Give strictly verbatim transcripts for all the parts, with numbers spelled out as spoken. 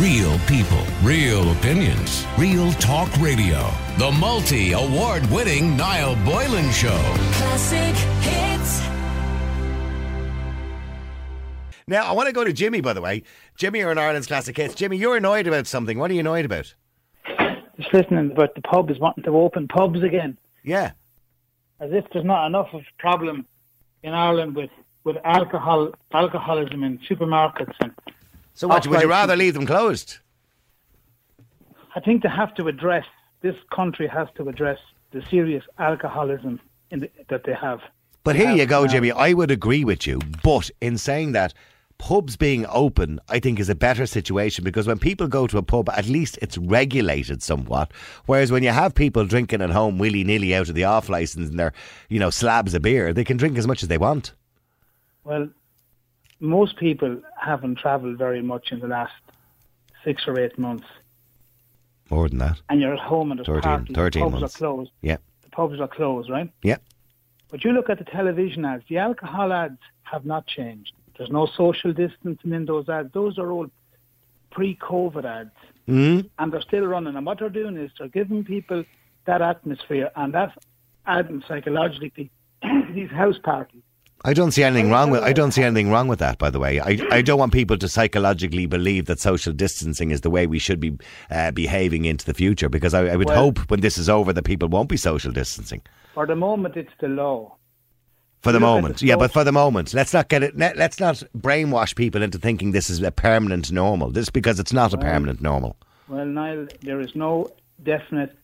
Real people, real opinions, real talk radio. The multi-award-winning Niall Boylan Show. Classic hits. Now, I want to go to Jimmy, by the way. Jimmy, you're in Ireland's Classic Hits. Jimmy, you're annoyed about something. What are you annoyed about? Just listening about the pubs wanting to open pubs again. Yeah. As if there's not enough of a problem in Ireland with, with alcohol, alcoholism in supermarkets and... So what, would you rather leave them closed? I think they have to address, this country has to address the serious alcoholism in the, that they have. But here you go, Jimmy, I would agree with you. But in saying that, pubs being open, I think, is a better situation, because when people go to a pub, at least it's regulated somewhat. Whereas when you have people drinking at home willy-nilly out of the off-licence and they're, you know, slabs of beer, they can drink as much as they want. Well... most people haven't travelled very much in the last six or eight months. More than that. And you're at home and there's parties. thirteen the pubs months. are closed. Yeah. The pubs are closed, right? Yeah. But you look at the television ads. The alcohol ads have not changed. There's no social distancing in those ads. Those are all pre-COVID ads. Mm-hmm. And they're still running. And what they're doing is they're giving people that atmosphere and that adding psychologically these house parties. I don't see anything wrong with I don't see anything wrong with that, by the way. I, I don't want people to psychologically believe that social distancing is the way we should be uh, behaving into the future, because I, I would well, hope when this is over that people won't be social distancing. For the moment, it's the law. For the moment, the yeah, but for the moment, let's not get it. Let, let's not brainwash people into thinking this is a permanent normal. This because it's not well, a permanent normal. Well, Niall, there is no definite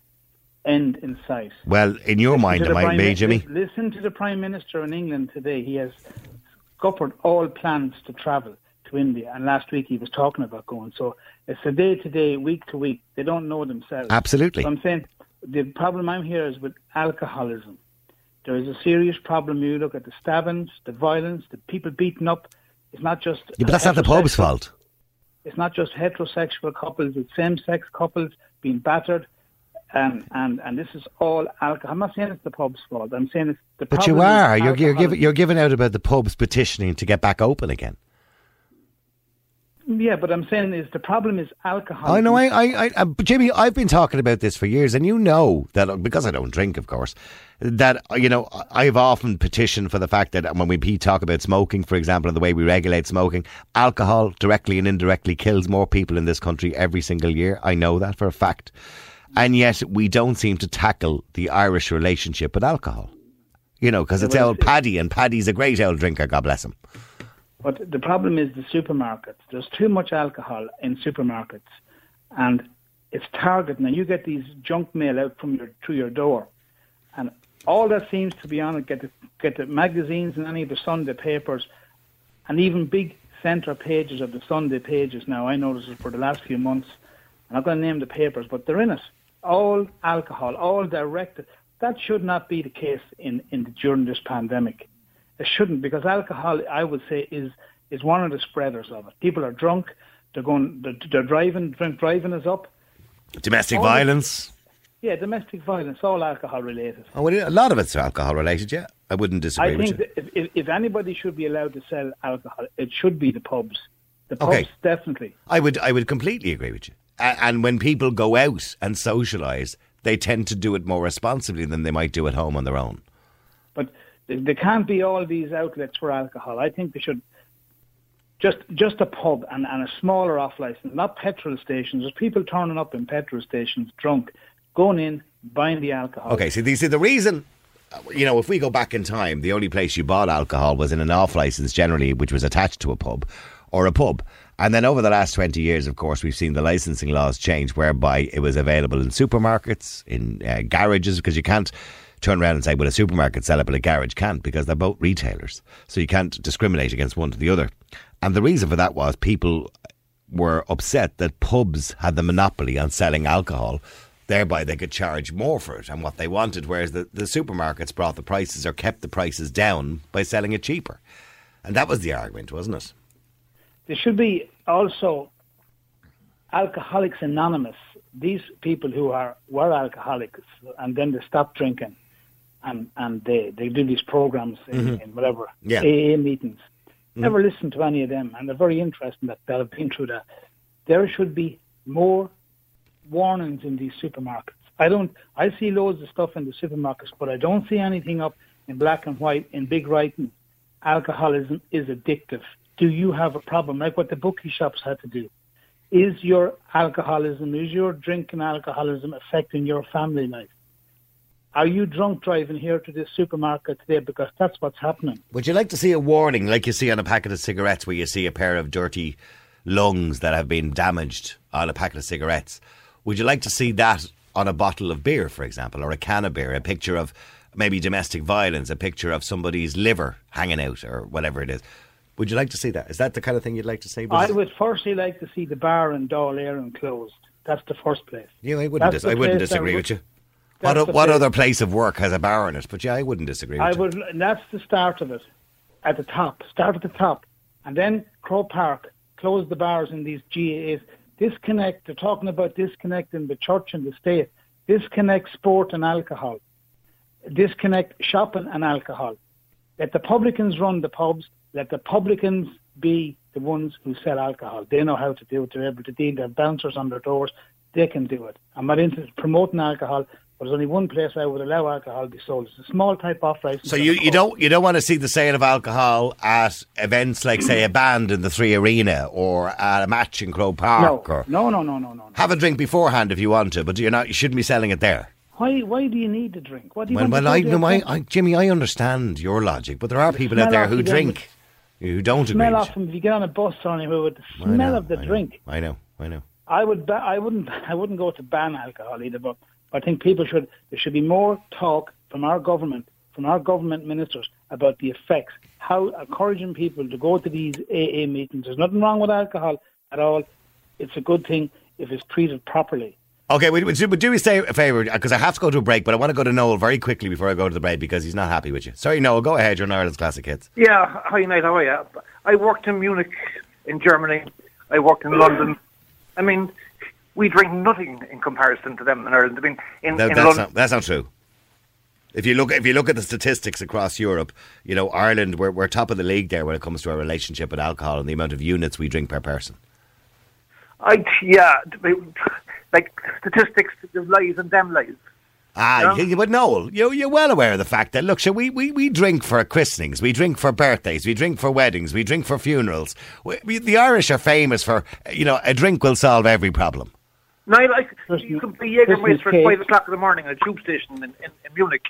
end in sight. Well, in your listen mind, it might be, Jimmy. Listen to the Prime Minister in England today. He has scuppered all plans to travel to India, and last week he was talking about going. So it's a day to day, week to week. They don't know themselves. Absolutely. So I'm saying the problem I'm here is with alcoholism. There is a serious problem. You look at the stabbings, the violence, the people beaten up. It's not just... Yeah, but that's not the pub's fault. It's not just heterosexual couples. It's same-sex couples being battered. Um, and and this is all alcohol. I'm not saying it's the pub's fault. I'm saying it's the pub's fault. But you are. You're, you're, giving, you're giving out about the pubs petitioning to get back open again. Yeah, but I'm saying is the problem is alcohol. I know. I, I, I, Jimmy, I've been talking about this for years, and you know that, because I don't drink, of course, that, you know, I've often petitioned for the fact that when we talk about smoking, for example, and the way we regulate smoking, alcohol directly and indirectly kills more people in this country every single year. I know that for a fact. And yet we don't seem to tackle the Irish relationship with alcohol. You know, because it's well, old Paddy, and Paddy's a great old drinker, God bless him. But the problem is the supermarkets. There's too much alcohol in supermarkets. And it's targeting. And you get these junk mail out from your through your door. And all that seems to be on it, get the, get the magazines and any of the Sunday papers, and even big centre pages of the Sunday pages now. I noticed it for the last few months. I'm not going to name the papers, but they're in it. All alcohol, all directed. That should not be the case in, in the, during this pandemic. It shouldn't, because alcohol, I would say, is is one of the spreaders of it. People are drunk. They're going. They're, they're driving. Drink driving is up. Domestic all violence. It, yeah, domestic violence. All alcohol related. Oh, well, a lot of it's alcohol related. Yeah, I wouldn't disagree. I with think you. If, if anybody should be allowed to sell alcohol, it should be the pubs. The pubs, okay. Definitely. I would. I would completely agree with you. And when people go out and socialise, they tend to do it more responsibly than they might do at home on their own. But there can't be all these outlets for alcohol. I think they should just just a pub and, and a smaller off-licence, not petrol stations. There's people turning up in petrol stations drunk, going in, buying the alcohol. Okay, so you see the reason... You know, if we go back in time, the only place you bought alcohol was in an off-licence generally, which was attached to a pub or a pub. And then over the last twenty years, of course, we've seen the licensing laws change, whereby it was available in supermarkets, in uh, garages, because you can't turn around and say, well, a supermarket sell it, but a garage can't, because they're both retailers. So you can't discriminate against one to the other. And the reason for that was people were upset that pubs had the monopoly on selling alcohol, thereby they could charge more for it and what they wanted, whereas the, the supermarkets brought the prices or kept the prices down by selling it cheaper. And that was the argument, wasn't it? There should be also Alcoholics Anonymous. These people who are were alcoholics and then they stopped drinking and, and they, they do these programs in, mm-hmm. in whatever, yeah. A A meetings. Mm-hmm. Never listened to any of them, and they're very interesting that they've been through that. there should be more warnings in these supermarkets. I don't. I see loads of stuff in the supermarkets, but I don't see anything up in black and white in big writing. Alcoholism is addictive. Do you have a problem? Like what the bookie shops had to do. Is your alcoholism, is your drinking alcoholism affecting your family life? Are you drunk driving here to this supermarket today? Because that's what's happening. Would you like to see a warning like you see on a packet of cigarettes where you see a pair of dirty lungs that have been damaged on a packet of cigarettes? Would you like to see that on a bottle of beer, for example, or a can of beer, a picture of maybe domestic violence, a picture of somebody's liver hanging out or whatever it is? Would you like to see that? Is that the kind of thing you'd like to see? I would firstly like to see the bar in Dáil Éireann closed. That's the first place. Yeah, I wouldn't, dis- I wouldn't disagree I would, with you. What, a, what other place of work has a bar in it? But yeah, I wouldn't disagree with I you. Would, and that's the start of it. At the top. Start at the top. And then Croke Park. Close the bars in these G A As. Disconnect. They're talking about disconnecting the church and the state. Disconnect sport and alcohol. Disconnect shopping and alcohol. Let the publicans run the pubs. Let the publicans be the ones who sell alcohol. They know how to do it. They're able to deal. They have bouncers on their doors. They can do it. I'm not into promoting alcohol, but there's only one place I would allow alcohol to be sold. It's a small type off license. So you, you don't you don't want to see the sale of alcohol at events like, say, a band in the three Arena or at a match in Croke Park? No. Or no, no, no, no, no, no. Have a drink beforehand if you want to, but you're not. You shouldn't be selling it there. Why Why do you need to drink? What do you well, want well, to Well, I, I, I, Jimmy, I understand your logic, but there are people out there who drink. You don't agree. Smell off them if you get on a bus or anywhere with the smell know, of the I drink. Know, I know, I know. I would, ba- I wouldn't, I wouldn't go to ban alcohol either. But I think people should. There should be more talk from our government, from our government ministers about the effects. How encouraging people to go to these A A meetings. There's nothing wrong with alcohol at all. It's a good thing if it's treated properly. Okay, we, we, do, we do we say a favour, because I have to go to a break, but I want to go to Noel very quickly before I go to the break, because he's not happy with you. Sorry, Noel, go ahead, you're an Ireland's Classic Hits. Yeah, hi, Niall, how are you? I worked in Munich, in Germany. I worked in London. I mean, we drink nothing in comparison to them in Ireland. I mean, in, no, in that's London... Not, that's not true. If you look if you look at the statistics across Europe, you know, Ireland, we're, we're top of the league there when it comes to our relationship with alcohol and the amount of units we drink per person. I, yeah... Like, statistics, there's lies and damn lies. Ah, you know? But Noel, you're, you're well aware of the fact that, look, so we, we, we drink for christenings, we drink for birthdays, we drink for weddings, we drink for funerals. We, we, the Irish are famous for, you know, a drink will solve every problem. Niall, you could be Jaegermeister at five o'clock in the morning at a tube station in, in, in Munich.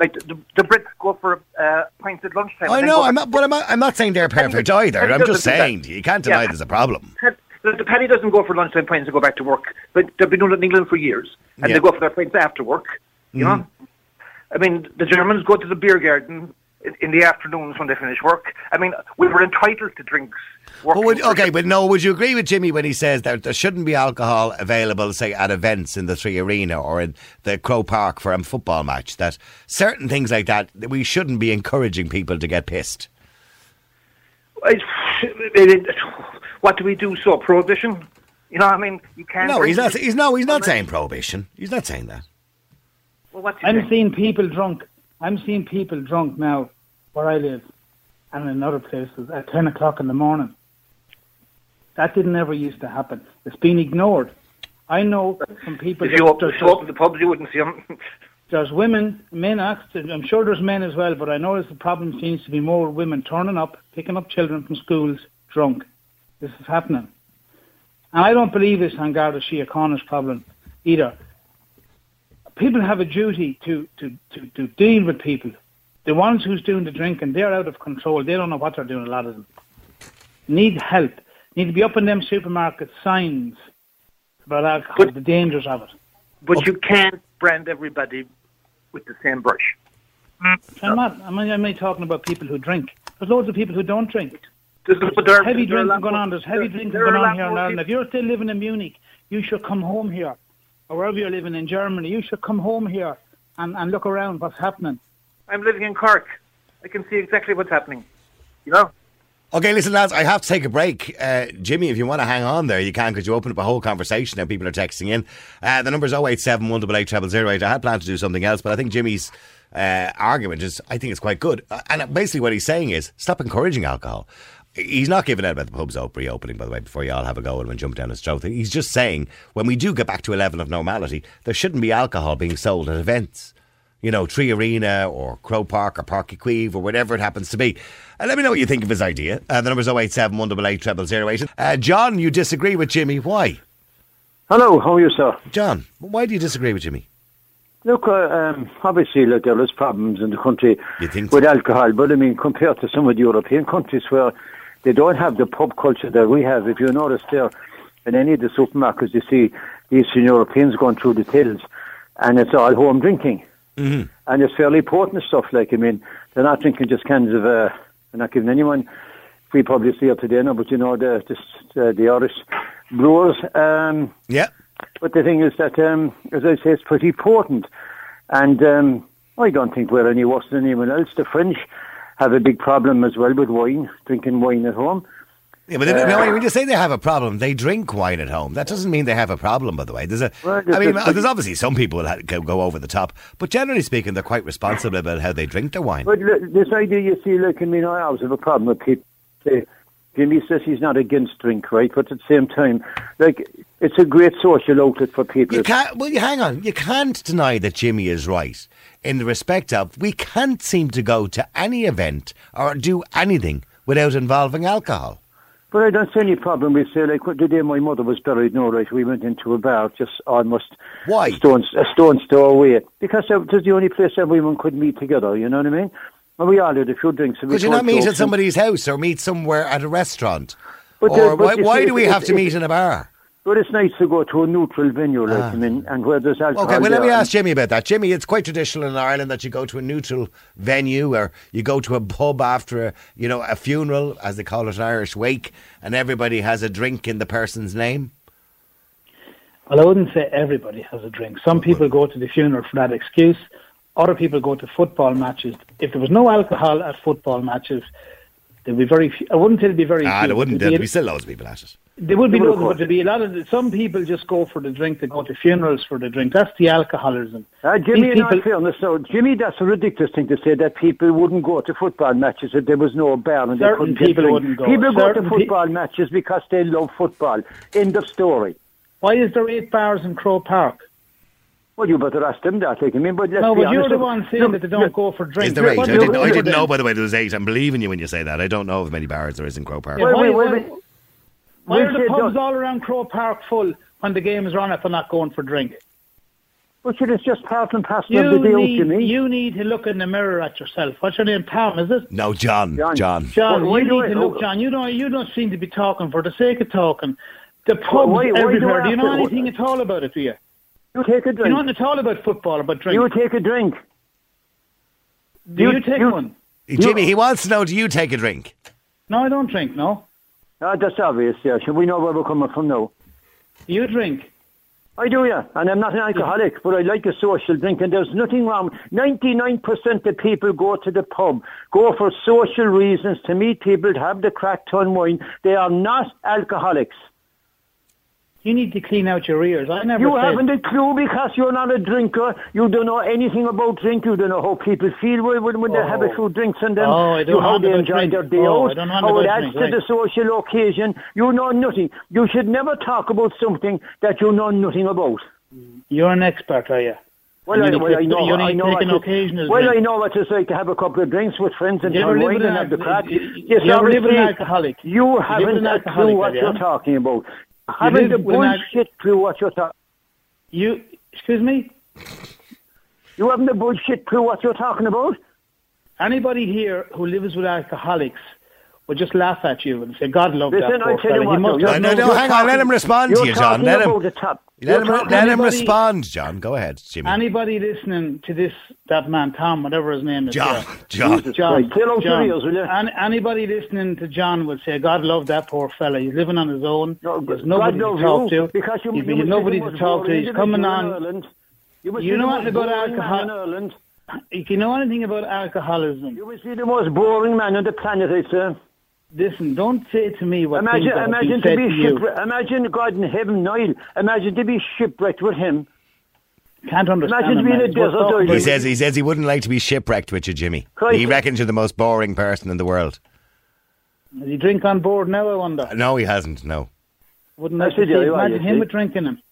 Like, the, the Brits go for uh, pints at lunchtime. I know, I'm not, but I'm not, I'm not saying they're perfect either. I'm just saying, you can't deny yeah. there's a problem. The paddy doesn't go for lunchtime pints and go back to work. But they've been doing it in England for years. And yeah. they go for their pints after work. You mm. know? I mean, the Germans go to the beer garden in, in the afternoons when they finish work. I mean, we were entitled to drinks. But would, okay, but no, would you agree with Jimmy when he says that there shouldn't be alcohol available, say, at events in the three Arena or in the Croke Park for a football match, that certain things like that, that we shouldn't be encouraging people to get pissed? It, it, it, what do we do? So prohibition? You know, I mean, you can't. No, he's not. He's no. He's not saying prohibition. He's not saying that. Well, what's I'm saying? seeing people drunk. I'm seeing people drunk now, where I live, and in other places at ten o'clock in the morning. That didn't ever used to happen. It's been ignored. I know from people. If you open the pubs, you wouldn't see them. There's women, men, I'm sure there's men as well, but I notice the problem seems to be more women turning up, picking up children from schools drunk. This is happening. And I don't believe this on Garda Síochána's Connor's problem either. People have a duty to, to, to, to deal with people. The ones who's doing the drinking, they're out of control. They don't know what they're doing, a lot of them. Need help. Need to be up in them supermarket signs about alcohol, but, the dangers of it. But okay. You can't brand everybody with the same brush. I'm not. I'm only talking about people who drink. There's loads of people who don't drink. There's heavy drinking going on. There's heavy drinking going on here in Ireland. If you're still living in Munich, you should come home here. Or wherever you're living in Germany, you should come home here and, and look around what's happening. I'm living in Cork. I can see exactly what's happening. You know? Okay, listen, lads, I have to take a break. Uh, Jimmy, if you want to hang on there, you can, because you open up a whole conversation and people are texting in. Uh, the number's oh eight seven, one eight eight, zero zero eight. I had planned to do something else, but I think Jimmy's uh, argument is, I think it's quite good. Uh, and basically what he's saying is, stop encouraging alcohol. He's not giving out about the pubs reopening, by the way, before you all have a go at him and jump down his throat. He's just saying, when we do get back to a level of normality, there shouldn't be alcohol being sold at events. You know, three Arena or Croke Park or Páirc Uí Chaoimh or whatever it happens to be. Uh, let me know what you think of his idea. Uh, the number's oh eight seven, one eight eight, zero zero zero eight. Uh, John, you disagree with Jimmy. Why? Hello, how are you, sir? John, why do you disagree with Jimmy? Look, uh, um, obviously, look, there was problems in the country so? with alcohol, but I mean, compared to some of the European countries where they don't have the pub culture that we have. If you notice there, in any of the supermarkets, you see the Eastern Europeans going through the tills, and it's all home drinking. Mm-hmm. And it's fairly important stuff. Like, I mean, they're not drinking just cans of, uh, they're not giving anyone free publicity up to dinner, but you know, the, just, uh, the Irish brewers. Um, yeah. But the thing is that, um, as I say, it's pretty important. And um, I don't think we're any worse than anyone else. The French have a big problem as well with wine, drinking wine at home. Yeah, but they, uh, no, when you say they have a problem, they drink wine at home. That doesn't mean they have a problem, by the way. There's a, well, there's, I mean, there's, there's obviously some people that go over the top, but generally speaking, they're quite responsible about how they drink their wine. But look, this idea, you see, look, I mean, I always have a problem with people. Say, Jimmy says he's not against drink, right? But at the same time, like, it's a great social outlet for people. You can't, well, hang on. You can't deny that Jimmy is right in the respect of we can't seem to go to any event or do anything without involving alcohol. But I don't see any problem. We say, like, the day my mother was buried, no, right, we went into a bar just almost Why? Stones, a stone's throw away. Because it was the only place everyone could meet together, you know what I mean? And we all had a few drinks. Could you not meet at somebody's house or meet somewhere at a restaurant? But or uh, but why, why see, do we have it, to it, meet in a bar? But it's nice to go to a neutral venue, like, ah. I mean, and where there's alcohol. Okay, well, let me ask Jimmy about that. Jimmy, it's quite traditional in Ireland that you go to a neutral venue or you go to a pub after, a, you know, a funeral, as they call it, an Irish wake, and everybody has a drink in the person's name. Well, I wouldn't say everybody has a drink. Some people go to the funeral for that excuse. Other people go to football matches. If there was no alcohol at football matches, there'd be very few. I wouldn't say it'd be very ah, few. There wouldn't. There'd be, be still loads of people at it. There would be loads, but there'd be a lot of. Some people just go for the drink. They go to funerals for the drink. That's the alcoholism. Uh, Jimmy, in all fairness, so Jimmy, that's a ridiculous thing to say that people wouldn't go to football matches if there was no bar and certain they couldn't people wouldn't go. People certain go to football pe- matches because they love football. End of story. Why is there eight bars in Croke Park? Well, you better ask them that, like, I mean, but let's No, but you're the one saying no, that they don't no. go for drinks. Is there eight? I didn't, I didn't know, by the way, there was eight. I'm believing you when you say that. I don't know of many bars there is in Croke Park. Yeah, why, wait, wait, wait. why are the pubs all around Croke Park full when the games are on if they're not going for drink? Well, sure, it's just part and parcel of the deal, Jimmy. You need to look in the mirror at yourself. What's your name, Tom, is it? No, John. John. John, John well, you need to look, John. You don't, you don't seem to be talking for the sake of talking. The pubs well, why, why everywhere. Do you know anything at all about it, do you? You take a drink. You know nothing at all about football, about drink. You take a drink. Do you, you take you, one? Jimmy, he wants to know, do you take a drink? No, I don't drink, no. Uh, that's obvious, yeah. Should we know where we're coming from now? You drink. I do, yeah. And I'm not an alcoholic, but I like a social drink, and there's nothing wrong. ninety-nine percent of people go to the pub, go for social reasons, to meet people, to have the crack, ton wine. They are not alcoholics. You need to clean out your ears. I never. You said. haven't a clue because you're not a drinker. You don't know anything about drink. You don't know how people feel when, when oh. they have a few drinks and then oh, you know how they enjoy drink. their day oh, out, how it adds drink. to the social occasion. You know nothing. You should never talk about something that you know nothing about. You're an expert, are you? Well, I, well, I know, I know, an occasional well I know what it's like to have a couple of drinks with friends and have wine and have the crack. Yes, you're an alcoholic. You haven't a clue what you're talking about. Having the bullshit ag- clue what you're talking You, excuse me? You haven't the bullshit clue what you're talking about? Anybody here who lives with alcoholics would just laugh at you and say, God love Listen, that poor fella. No, no, no, no hang talking, on, let him respond to you, John. Let him, the top. let, him, let anybody, him respond, John. Go ahead, Jimmy. Anybody listening to this, that man, Tom, whatever his name is. John, yeah. John. Jesus John, John, John. Videos, will you? An, anybody listening to John would say, God love that poor fella. He's living on his own. No, There's nobody to talk you, to. He's you, you nobody to talk to. He's coming on. You know what about alcohol? If you know anything about alcoholism... You will see the most boring man on the planet, I say. Listen, don't say to me what imagine, things imagine to be shipwrecked. Imagine God in heaven, Niall. Imagine to be shipwrecked with him. Can't understand. Imagine being a desert. He says he says he wouldn't like to be shipwrecked with you, Jimmy. Christ. He reckons you're the most boring person in the world. Has he drink on board now, I wonder? No, he hasn't, no. Wouldn't I see, imagine him with drinking him.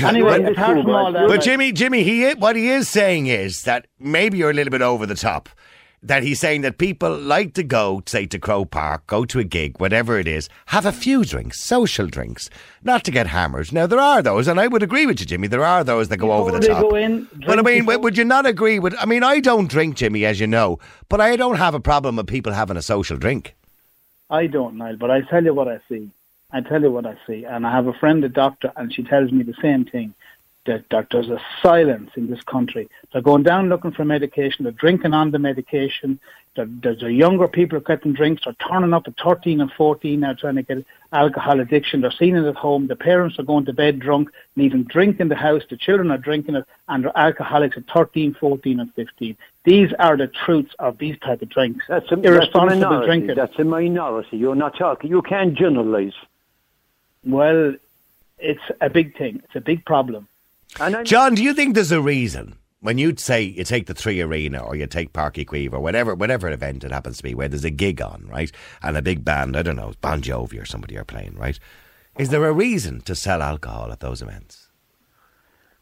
Anyway, but, apart from all that, but Jimmy, Jimmy, he what he is saying is that maybe you're a little bit over the top. That he's saying that people like to go, say, to Croke Park, go to a gig, whatever it is, have a few drinks, social drinks, not to get hammered. Now, there are those, and I would agree with you, Jimmy, there are those that go before over the top. Go in, but I mean, before. Would you not agree with... I mean, I don't drink, Jimmy, as you know, but I don't have a problem with people having a social drink. I don't, Niall, but I tell you what I see. I tell you what I see. And I have a friend, a doctor, and she tells me the same thing. That, that there's a silence in this country. They're going down looking for medication. They're drinking on the medication. There's the younger people getting drinks. They're turning up at thirteen and fourteen now trying to get alcohol addiction. They're seeing it at home. The parents are going to bed drunk, leaving drink in the house. The children are drinking it, and they're alcoholics at thirteen, fourteen and fifteen. These are the truths of these type of drinks. That's a, irresponsible that's a drinking. That's a minority. You're not talking. You can't generalise. Well, it's a big thing. It's a big problem. John, do you think there's a reason when you'd say you take the three Arena or you take Páirc Uí Chaoimh or whatever whatever event it happens to be where there's a gig on, right, and a big band, I don't know, Bon Jovi or somebody are playing, right? Is there a reason to sell alcohol at those events?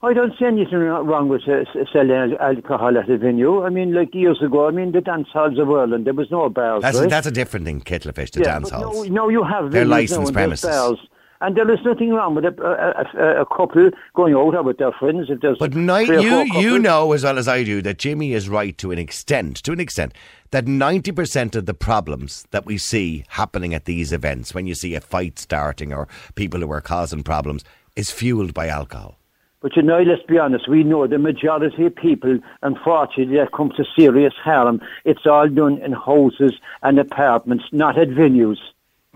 I don't see anything wrong with uh, selling alcohol at a venue. I mean, like years ago, I mean, the dance halls of Ireland, there was no bars. That's, right? a, that's a different thing, Kittlefish, the yeah, dance halls. No, no, you have venues. They're licensed no, premises. And there is nothing wrong with a, a, a, a couple going out with their friends. If there's but ni- you, you know as well as I do that Jimmy is right to an extent, to an extent, that ninety percent of the problems that we see happening at these events, when you see a fight starting or people who are causing problems, is fueled by alcohol. But you know, let's be honest, we know the majority of people, unfortunately, that come to serious harm, it's all done in houses and apartments, not at venues.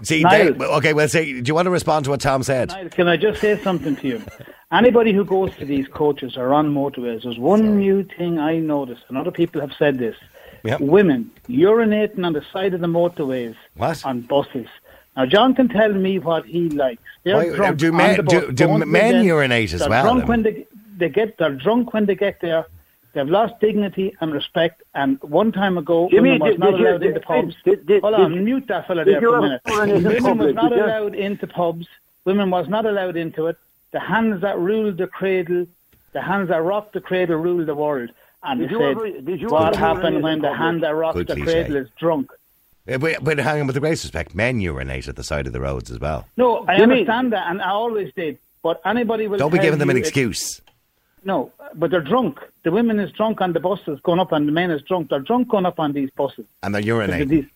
See, Niall, they, okay, well, say, do you want to respond to what Tom said? Niall, can I just say something to you? Anybody who goes to these coaches or on motorways, there's one Sorry. new thing I noticed, and other people have said this. Yep. Women urinating on the side of the motorways what? on buses. Now, John can tell me what he likes. They're Why, drunk do men, on the do, do men them. urinate as they're well? Drunk when they, they get, they're drunk when they get there. They've lost dignity and respect. And one time ago, Jimmy, women was did, not did allowed you, into pubs. Did, did, Hold on, did, mute that fella there for a minute. Women was not allowed into pubs. Women was not allowed into it. The hands that ruled the cradle, the hands that rocked the cradle ruled the world. And did they said, ever, what happened when the hand that rocked Good the cradle say. is drunk? Yeah, but, but hang on, with the greatest respect, men urinate at the side of the roads as well. No, I Jimmy. understand that, and I always did. But anybody will Don't be giving them an excuse. No, but they're drunk. The women is drunk on the buses going up and the men is drunk. They're drunk going up on these buses. And they're urinating. These,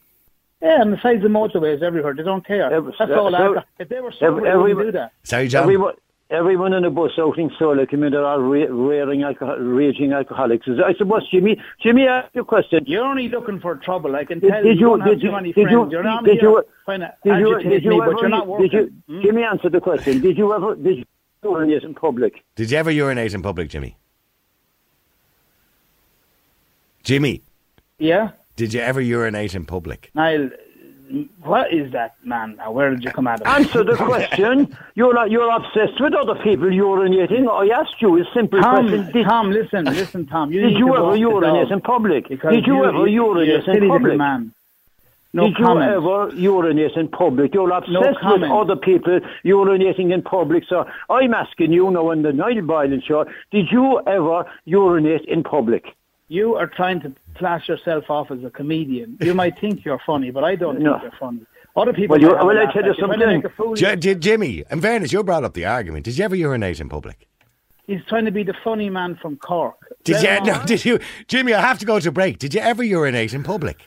yeah, and the sides of motorways everywhere. They don't care. Every, That's all every, I If they were sober, they wouldn't do that. Sorry, John. Everyone, everyone on the bus outing solo committee are re- rearing alcohol, raging alcoholics. I suppose, Jimmy, Jimmy, I ask you a question. You're only looking for trouble. I can tell did, did you, you don't have too many friends. You, you're not did you, trying to did you, agitate did you me, ever, but you're not working. Did you, mm. Jimmy, answer the question. Did you ever... Did you, urinate in public. Did you ever urinate in public, Jimmy? Jimmy? Yeah? Did you ever urinate in public? Niall, what is that, man? Where did you come out of? Answer the question. You're not, you're obsessed with other people urinating. I asked you a simple Tom, question. Did, Tom, listen, listen, Tom. You did you ever urinate in public? Because did you, you ever urinate in public? Man. No Did comment. you ever urinate in public? You're obsessed no with other people urinating in public. So I'm asking you now on the Niall Boylan Show, did you ever urinate in public? You are trying to flash yourself off as a comedian. You might think you're funny, but I don't no. think you're funny. Other people... Well, well I tell you something. J- J- Jimmy, in fairness, you brought up the argument. Did you ever urinate in public? He's trying to be the funny man from Cork. Did you, no, did you... Jimmy, I have to go to break. Did you ever urinate in public?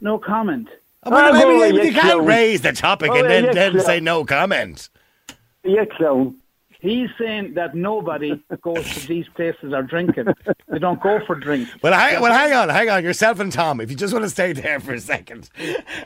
No comment. Oh, well, I mean, you can't raise the topic oh, and then, then say no comment. Yeah, clown. He's saying that nobody goes to these places or drinking. They don't go for drinks. Well, hang, well, hang on, hang on. Yourself and Tom, if you just want to stay there for a second,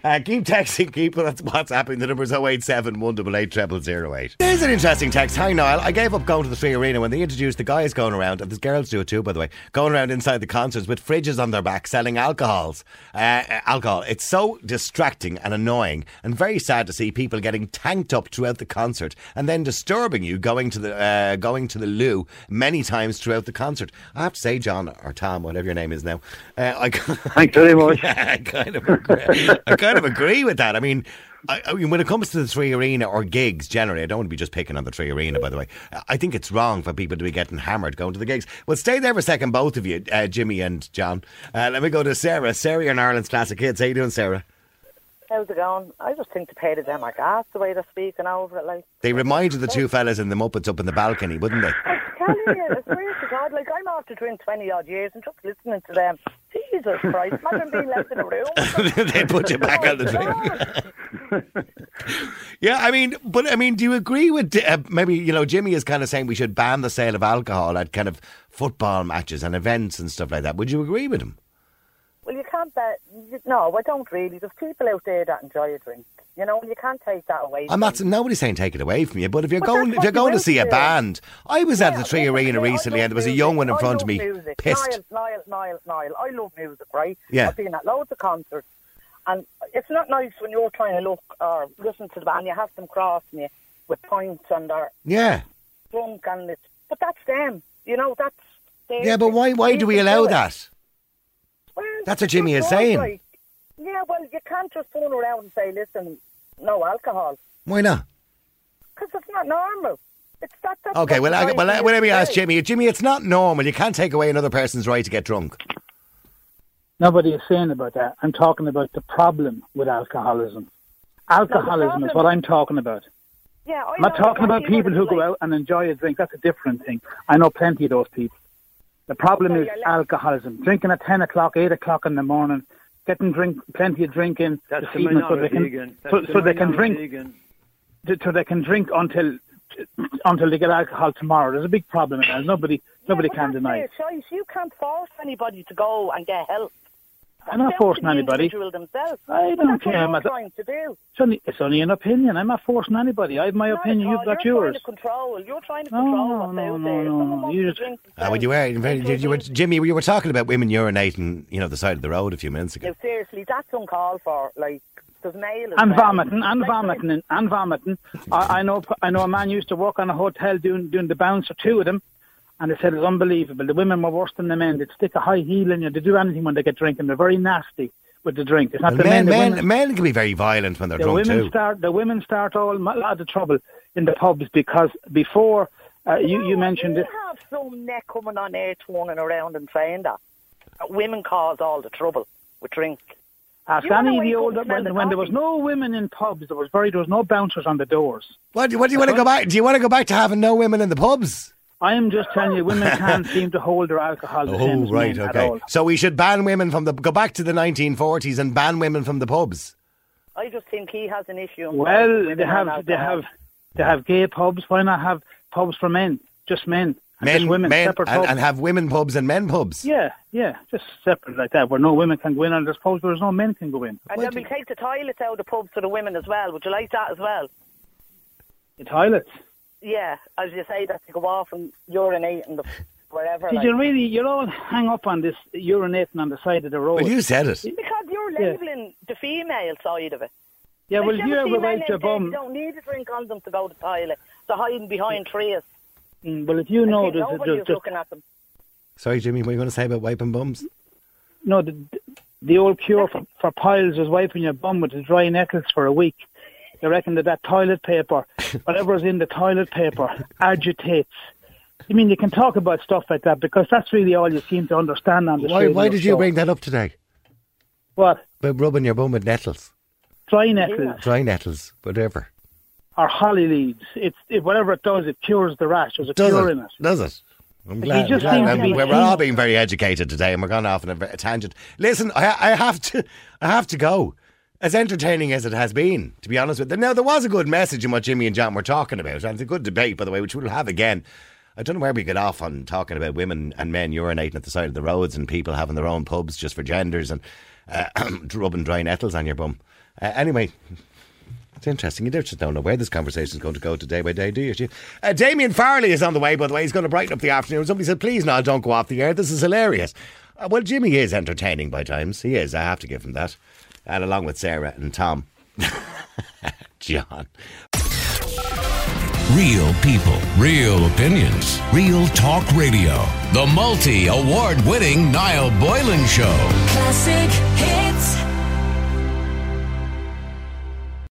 uh, keep texting people. That's WhatsApping. The number's oh eight seven, one eight eight, zero zero zero eight. There's an interesting text. Hi, Niall. I gave up going to the three Arena when they introduced the guys going around, and the girls do it too, by the way, going around inside the concerts with fridges on their back selling alcohols. Uh, alcohol. It's so distracting and annoying and very sad to see people getting tanked up throughout the concert and then disturbing you going going to the uh, going to the loo many times throughout the concert. I have to say, John or Tom, whatever your name is now, uh, I, thanks very much. I kind of agree, I kind of agree with that. I mean, I, I mean, when it comes to the three Arena or gigs generally, I don't want to be just picking on the three Arena, by the way. I think it's wrong for people to be getting hammered going to the gigs. Well, stay there for a second, both of you, uh, Jimmy and John. Uh, let me go to Sarah. Sarah, you're in Ireland's Classic Kids. How you doing, Sarah? How's it going? I just think the paid of them, I guess, the way they're speaking over it. Like, they reminded the two fellas in the Muppets up in the balcony, wouldn't they? I tell you, I swear to God, like, I'm after doing twenty odd years and just listening to them. Jesus Christ, imagine being left in a room. They put you back oh, on the drink. Yeah, I mean, but I mean, do you agree with uh, maybe, you know, Jimmy is kind of saying we should ban the sale of alcohol at kind of football matches and events and stuff like that. Would you agree with him? Well, you can't bet. No, I don't really. There's people out there that enjoy a drink. You know, you can't take that away. I'm not. Nobody's saying take it away from you. But if you're but going, if you're going to see a band, I was yeah, at the three Arena recently, and there was a young one in front of me. Music. Pissed. Niall, Niall, Niall, Niall. I love music, right? Yeah. I've been at loads of concerts, and it's not nice when you're trying to look or listen to the band. You have them crossing you with points and they're yeah, drunk and it's. But that's them. You know, that's. Their, yeah, but why? Why do we allow that? Well, that's what Jimmy is saying. Like, yeah, well, you can't just turn around and say, listen, no alcohol. Why not? Because it's not normal. It's that. Okay, well, I, well, let, let me ask Jimmy. Jimmy, it's not normal. You can't take away another person's right to get drunk. Nobody is saying about that. I'm talking about the problem with alcoholism. Alcoholism is what I'm talking about. Yeah, I I'm not talking about people who go out and enjoy a drink. That's a different thing. I know plenty of those people. The problem is alcoholism. Drinking at ten o'clock, eight o'clock in the morning, getting drink, plenty of drink in. That's the minority. So they can, so, so they can drink. So they can drink until until they get alcohol tomorrow. There's a big problem in that. Nobody, nobody yeah, can deny it. Choice. You can't force anybody to go and get help. I'm not forcing anybody. Themselves. I don't care. What I'm trying to do. It's only, it's only an opinion. I'm not forcing anybody. I have my opinion. You've got yours. You're trying to control. You're trying to control no, what no, no, no, no. You just. Ah, well, you were, you were, Jimmy, you were talking about women urinating, you know, the side of the road a few minutes ago. No, seriously, that's uncalled for. Like, there's nail. And vomiting, and vomiting, and vomiting. I, I know, I know. A man used to work on a hotel doing doing the bounce for two of them. And they said it was unbelievable. The women were worse than the men. They'd stick a high heel in you. They do anything when they get drinking. They're very nasty with the drink. It's not well, the men, men, the men can be very violent when they're the drunk women too. Start, the women start all, a lot of trouble in the pubs because before uh, you, you mentioned it. We have some neck coming on air, turning around and saying that. that women cause all the trouble with drink. Ask you any of the older when, the when there was no women in pubs, there was very there was no bouncers on the doors. What, what do you want to go back? Do you want to go back to having no women in the pubs? I am just telling you, women can't seem to hold their alcohol. The oh, right, okay. So we should ban women from the... Go back to the nineteen forties and ban women from the pubs. I just think he has an issue. Well, they have, they have they have gay pubs. Why not have pubs for men? Just men. And men, just women, men, separate pubs. And, and have women pubs and men pubs. Yeah, yeah. Just separate like that, where no women can go in, and there's pubs where no men can go in. And Why then we take the toilets out of the pubs for the women as well. Would you like that as well? The toilets? Yeah, as you say, that to go off and urinate and the, wherever. Did like. you really, you're all hang up on this urinating on the side of the road. Well, you said it. Because you're labelling yeah. the female side of it. Yeah, like, well, you ever wait your bum. They don't need to drink on them to go to the toilet. They're hiding behind trees. Mm, well, if you know... There's, there's, there's, looking at them. Sorry, Jimmy, what are you going to say about wiping bums? No, the, the old cure for, for piles is wiping your bum with the dry nettles for a week. You reckon that that toilet paper, whatever's in the toilet paper, agitates. I mean, you can talk about stuff like that because that's really all you seem to understand on the Why, why did you bring that up today? What? By rubbing your bum with nettles. Dry nettles. Dry nettles, whatever. Or holly leaves. It's it, whatever it does, it cures the rash. There's a does cure it? in it. Does it? I'm glad, I'm glad I'm, we're all being very educated today and we're going off on a, a tangent. Listen, I, I have to, I have to go. As entertaining as it has been, to be honest with you. Now, there was a good message in what Jimmy and John were talking about, and it's a good debate, by the way, which we'll have again. I don't know where we get off on talking about women and men urinating at the side of the roads and people having their own pubs just for genders and uh, rubbing dry nettles on your bum. Uh, anyway, it's interesting. You just don't know where this conversation is going to go to day by day, do you? Uh, Damien Farley is on the way, by the way. He's going to brighten up the afternoon. Somebody said, please, no, don't go off the air. This is hilarious. Uh, well, Jimmy is entertaining by times. He is. I have to give him that. And along with Sarah and Tom. John. Real people, real opinions, real talk radio. The multi-award-winning Niall Boylan Show. Classic hits.